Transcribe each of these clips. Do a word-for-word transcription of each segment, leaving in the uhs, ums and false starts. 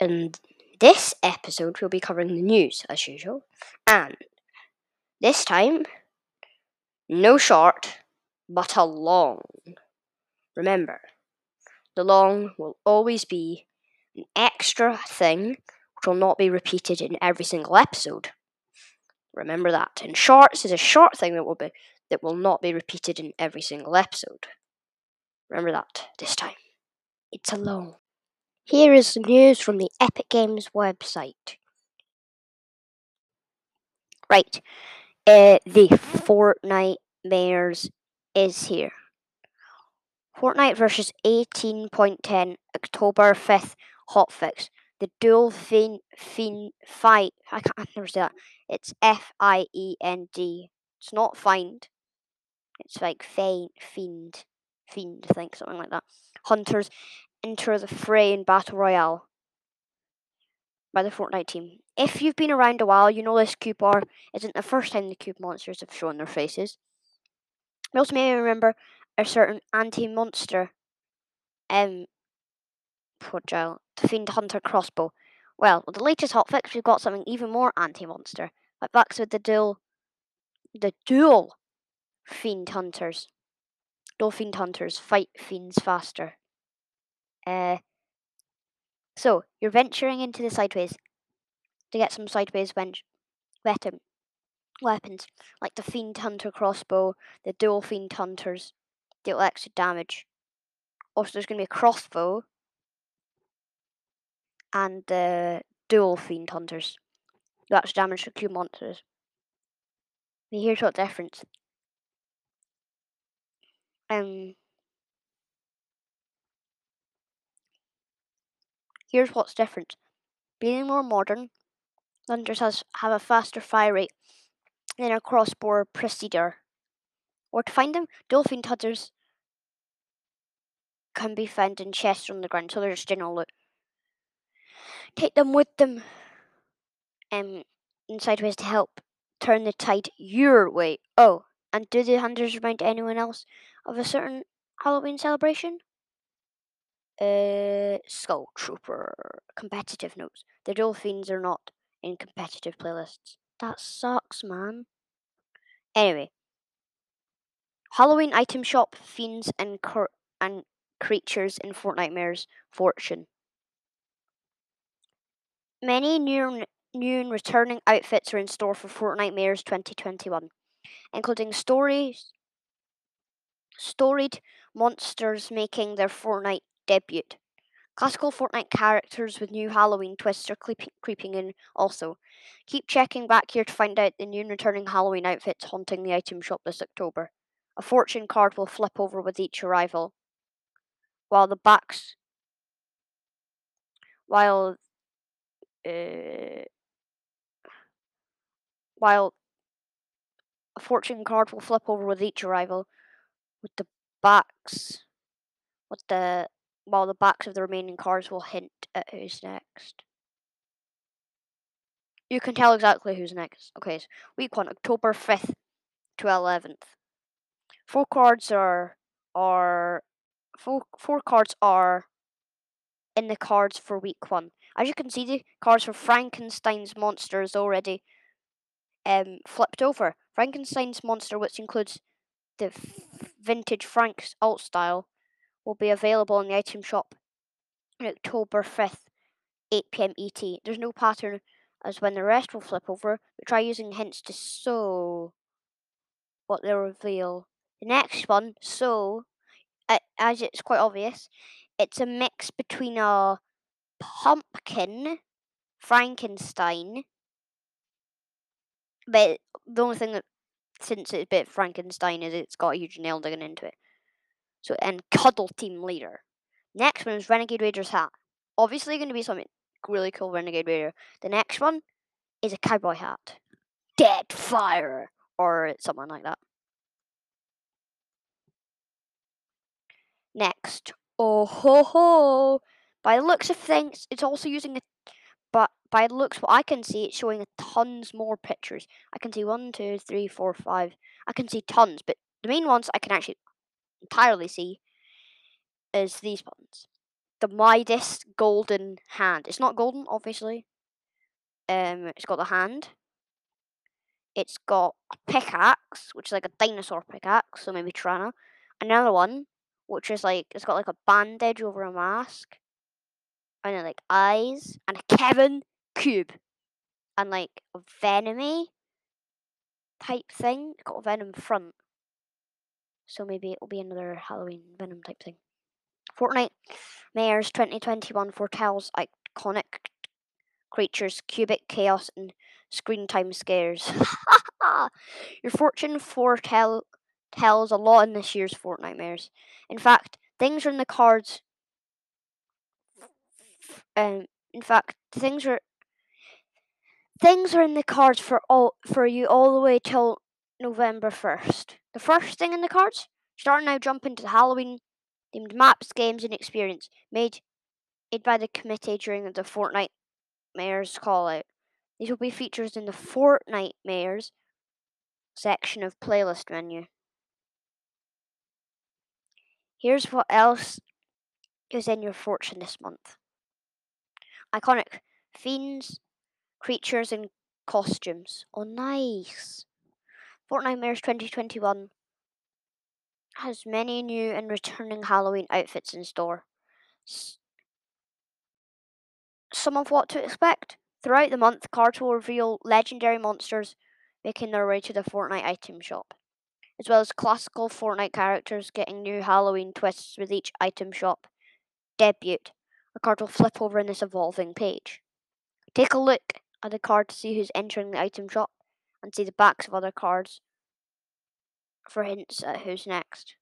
In this episode, we'll be covering the news as usual, and this time, no short, but a long. Remember, the long will always be an extra thing which will not be repeated in every single episode. Remember that. And shorts is a short thing that will be that will not be repeated in every single episode. Remember that this time. It's a long. Here is the news from the Epic Games website. Right, uh, the Fortnitemares is here. Fortnite versus eighteen point ten October fifth hotfix. The dual fiend, fiend fight. I can't I never say that. It's F I E N D. It's not find. It's like fiend, fiend, fiend. I think something like that. Hunters enter the fray in Battle Royale by the Fortnite team. If you've been around a while, you know this cube bar isn't the first time the cube monsters have shown their faces. You also may remember a certain anti-monster um, projectile, the Fiend Hunter Crossbow. Well, with the latest hotfix, we've got something even more anti-monster. Like backs with the dual, the dual Fiend Hunters. Dual Fiend Hunters fight fiends faster. Uh, so, you're venturing into the sideways to get some sideways bench, weapon, weapons, like the Fiend Hunter Crossbow, the Dual Fiend Hunters, deal extra damage. Also, there's going to be a crossbow and the uh, Dual Fiend Hunters, do extra damage to cube monsters. And here's what difference. Um... Here's what's different. Being more modern, hunters has, have a faster fire rate than a crossbow procedure. Or to find them, dual fiend hunters can be found in chests on the ground, so they're just general loot. Take them with them um, in sideways to help turn the tide your way. Oh, and do the hunters remind anyone else of a certain Halloween celebration? Uh, Skull Trooper. Competitive notes. The Dual Fiends are not in competitive playlists. That sucks, man. Anyway. Halloween item shop, fiends and cur- and creatures in Fortnitemares Fortune. Many new, new and returning outfits are in store for Fortnitemares twenty twenty-one, including stories, storied monsters making their Fortnite debut. Classical Fortnite characters with new Halloween twists are creeping, creeping in also. Keep checking back here to find out the new and returning Halloween outfits haunting the item shop this October. A fortune card will flip over with each arrival, while the backs, while, uh, while a fortune card will flip over with each arrival, with the backs, with the While the backs of the remaining cards will hint at who's next. You can tell exactly who's next. Okay, so week one, October fifth to eleventh. Four cards are are four four cards are in the cards for week one. As you can see, the cards for Frankenstein's monster is already um flipped over. Frankenstein's monster, which includes the vintage Frank's alt style, will be available in the item shop on October fifth, eight p m E T. There's no pattern as when the rest will flip over, but try using hints to sow what they'll reveal. The next one, sow, uh, as it's quite obvious, it's a mix between a pumpkin, Frankenstein, but the only thing that, since it's a bit Frankenstein, is it's got a huge nail digging into it. So, and Cuddle Team Leader. Next one is Renegade Raider's hat. Obviously going to be something really cool, Renegade Raider. The next one is a cowboy hat. Dead Fire! Or something like that. Next. Oh ho ho! By the looks of things, it's also using a But by the looks, what I can see, it's showing tons more pictures. I can see one, two, three, four, five. I can see tons, but the main ones I can actually entirely see is these ones. The Midas golden hand. It's not golden, obviously. Um, it's got the hand. It's got a pickaxe, which is like a dinosaur pickaxe, so maybe Trana. Another one, which is like, it's got like a bandage over a mask. And then like eyes, and a Kevin cube. And like a Venomy type thing. It's got a Venom front. So maybe it'll be another Halloween Venom type thing. Fortnitemares twenty twenty-one foretells iconic creatures, cubic chaos, and screen time scares. Your fortune foretell tells a lot in this year's Fortnitemares. In fact, things are in the cards. Um, in fact, things are things are in the cards for all for you all the way till November first. The first thing in the cards, start now, jump into the Halloween themed maps, games, and experience made, made by the committee during the Fortnitemares call out. These will be featured in the Fortnitemares section of playlist menu. Here's what else is in your fortune this month. Iconic fiends, creatures, and costumes. Oh, nice. Fortnitemares twenty twenty-one has many new and returning Halloween outfits in store. S Some of what to expect. Throughout the month, cards will reveal legendary monsters making their way to the Fortnite item shop, as well as classical Fortnite characters getting new Halloween twists with each item shop debut. A card will flip over in this evolving page. Take a look at the card to see who's entering the item shop and see the backs of other cards for hints at who's next.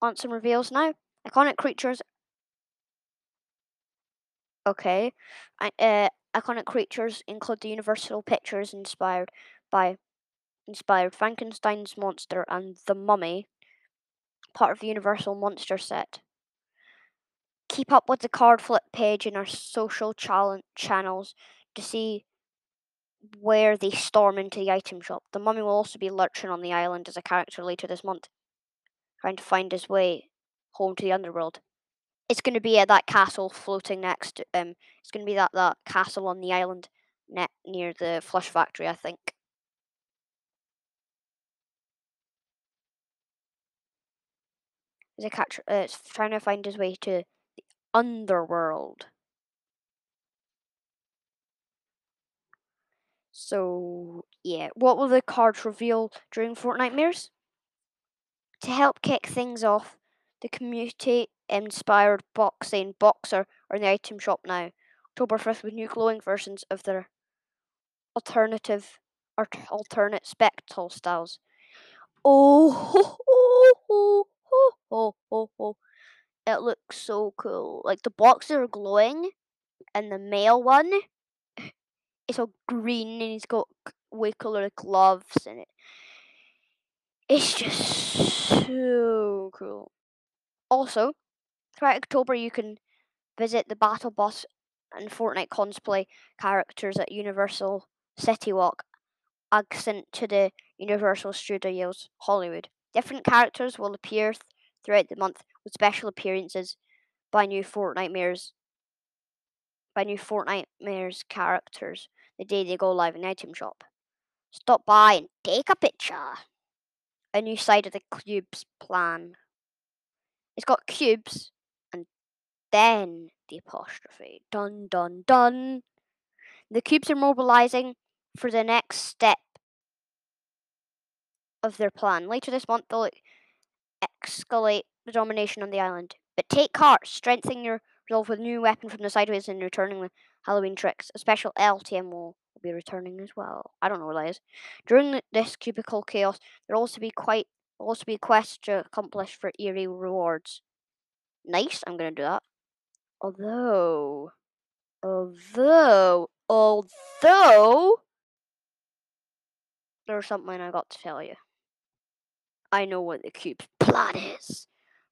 On some reveals now. Iconic creatures. Okay. I, uh, iconic creatures include the Universal Pictures inspired by inspired Frankenstein's Monster and the Mummy, part of the Universal Monster set. Keep up with the card flip page in our social challenge channels to see where they storm into the item shop. The mummy will also be lurching on the island as a character later this month, trying to find his way home to the underworld. It's going to be at that castle floating next to, um, it's going to be that, that castle on the island ne near the Flush Factory, I think. It's, a catcher, uh, it's trying to find his way to the underworld. So, yeah. What will the cards reveal during Fortnitemares? To help kick things off, the community-inspired boxing boxer are in the item shop now. October fifth with new glowing versions of their alternative or alternate spectral styles. Oh, ho, ho, ho, ho, ho, ho, ho. It looks so cool. Like, the boxer are glowing, and the male one, it's all green and he's got way colored gloves in it. It's just so cool. Also, throughout October, you can visit the Battle Bus and Fortnite cosplay characters at Universal CityWalk, adjacent to the Universal Studios Hollywood. Different characters will appear th throughout the month with special appearances by new Fortnitemares. By new Fortnitemares characters the day they go live in the item shop. Stop by and take a picture. A new side of the cubes plan. It's got cubes and then the apostrophe. Dun dun dun. The cubes are mobilizing for the next step of their plan. Later this month they'll escalate the domination on the island. But take heart, strengthen your with a new weapon from the sideways and returning the Halloween tricks. A special L T M will be returning as well. I don't know what that is. During the, this cubicle chaos, there will also be quite also be quests to accomplish for eerie rewards. Nice, I'm gonna do that. Although, although, although, there's something I got to tell you. I know what the cube's plan is.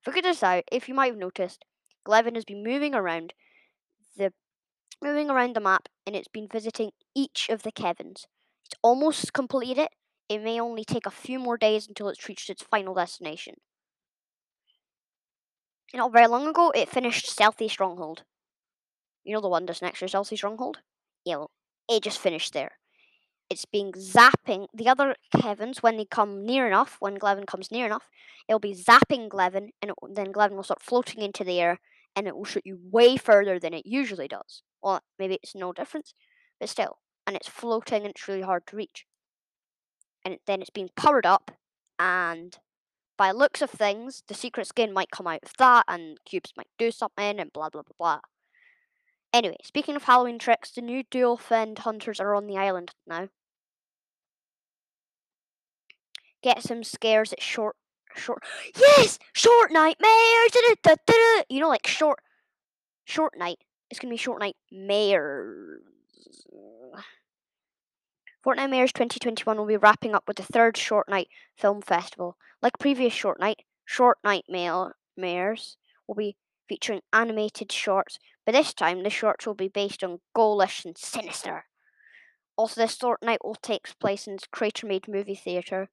Figure this out. If you might have noticed, Glevin has been moving around the moving around the map, and it's been visiting each of the Kevins. It's almost completed it. It may only take a few more days until it's reached its final destination. And not very long ago, it finished Stealthy Stronghold. You know the one that's next to Stealthy Stronghold? Yeah, well, it just finished there. It's been zapping the other Kevins when they come near enough. When Glevin comes near enough, it'll be zapping Glevin, and it, then Glevin will start floating into the air, and it will shoot you way further than it usually does. Well, maybe it's no difference, but still. And it's floating, and it's really hard to reach. And it, then it's being powered up, and by looks of things, the secret skin might come out of that, and cubes might do something, and blah, blah, blah, blah. Anyway, speaking of Halloween tricks, the new dual-finned hunters are on the island now. Get some scares at short, short, yes! Short Nightmares! Da, da, da, da. You know, like short, short night. It's going to be Short Nightmares. Fortnitemares twenty twenty-one will be wrapping up with the third Short Night Film Festival. Like previous Short Night, Short Nightmares will be featuring animated shorts, but this time the shorts will be based on ghoulish and sinister. Also, this Short Night will take place in the creator-made movie theatre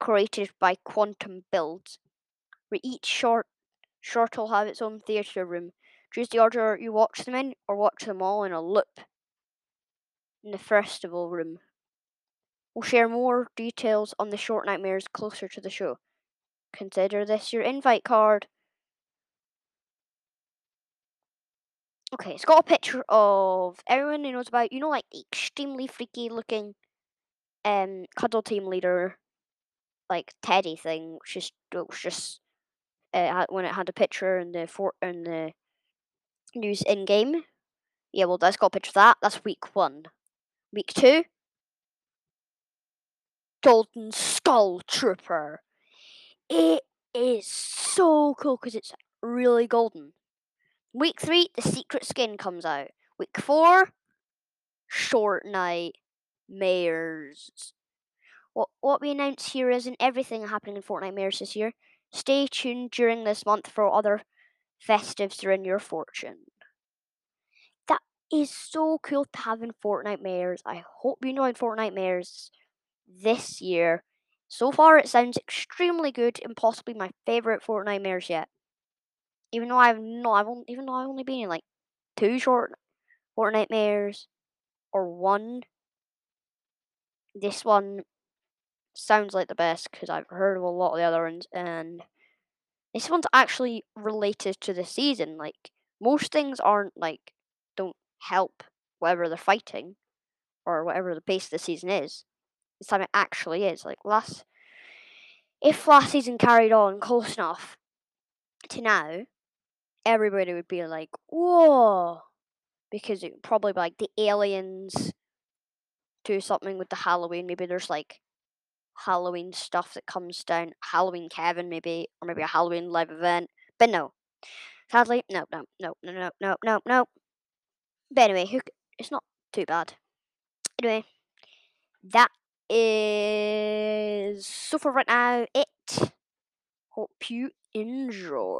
created by Quantum Builds, where each short short will have its own theatre room. Choose the order you watch them in, or watch them all in a loop in the festival room. We'll share more details on the Short Nightmares closer to the show. Consider this your invite card. Okay, it's got a picture of everyone who knows about, you know, like the extremely freaky looking um, Cuddle Team Leader, like Teddy thing, which is which just uh, when it had a picture in the fort in the news in game. Yeah, well, that's got a picture of that. That's week one. Week two, Golden Skull Trooper. It is so cool because it's really golden. Week three, the secret skin comes out. Week four, Short Nightmares. What what we announce here isn't everything happening in Fortnitemares this year. Stay tuned during this month for other festives that are in your fortune. That is so cool to have in Fortnitemares. I hope you enjoyed Fortnitemares this year. So far, it sounds extremely good and possibly my favorite Fortnitemares yet. Even though I've no, I've only, even though I've only been in like two short Fortnitemares or one, this one sounds like the best because I've heard of a lot of the other ones, and this one's actually related to the season. Like most things aren't like don't help whatever they're fighting or whatever the base of the season is. This time it actually is like last. If last season carried on close enough to now, everybody would be like, whoa, because it would probably be like the aliens do something with the Halloween. Maybe there's like Halloween stuff that comes down, Halloween Kevin maybe, or maybe a Halloween live event. But no, sadly, no, no, no, no, no, no, no, no. But anyway, who, it's not too bad. Anyway, that is so for right now it. Hope you enjoy.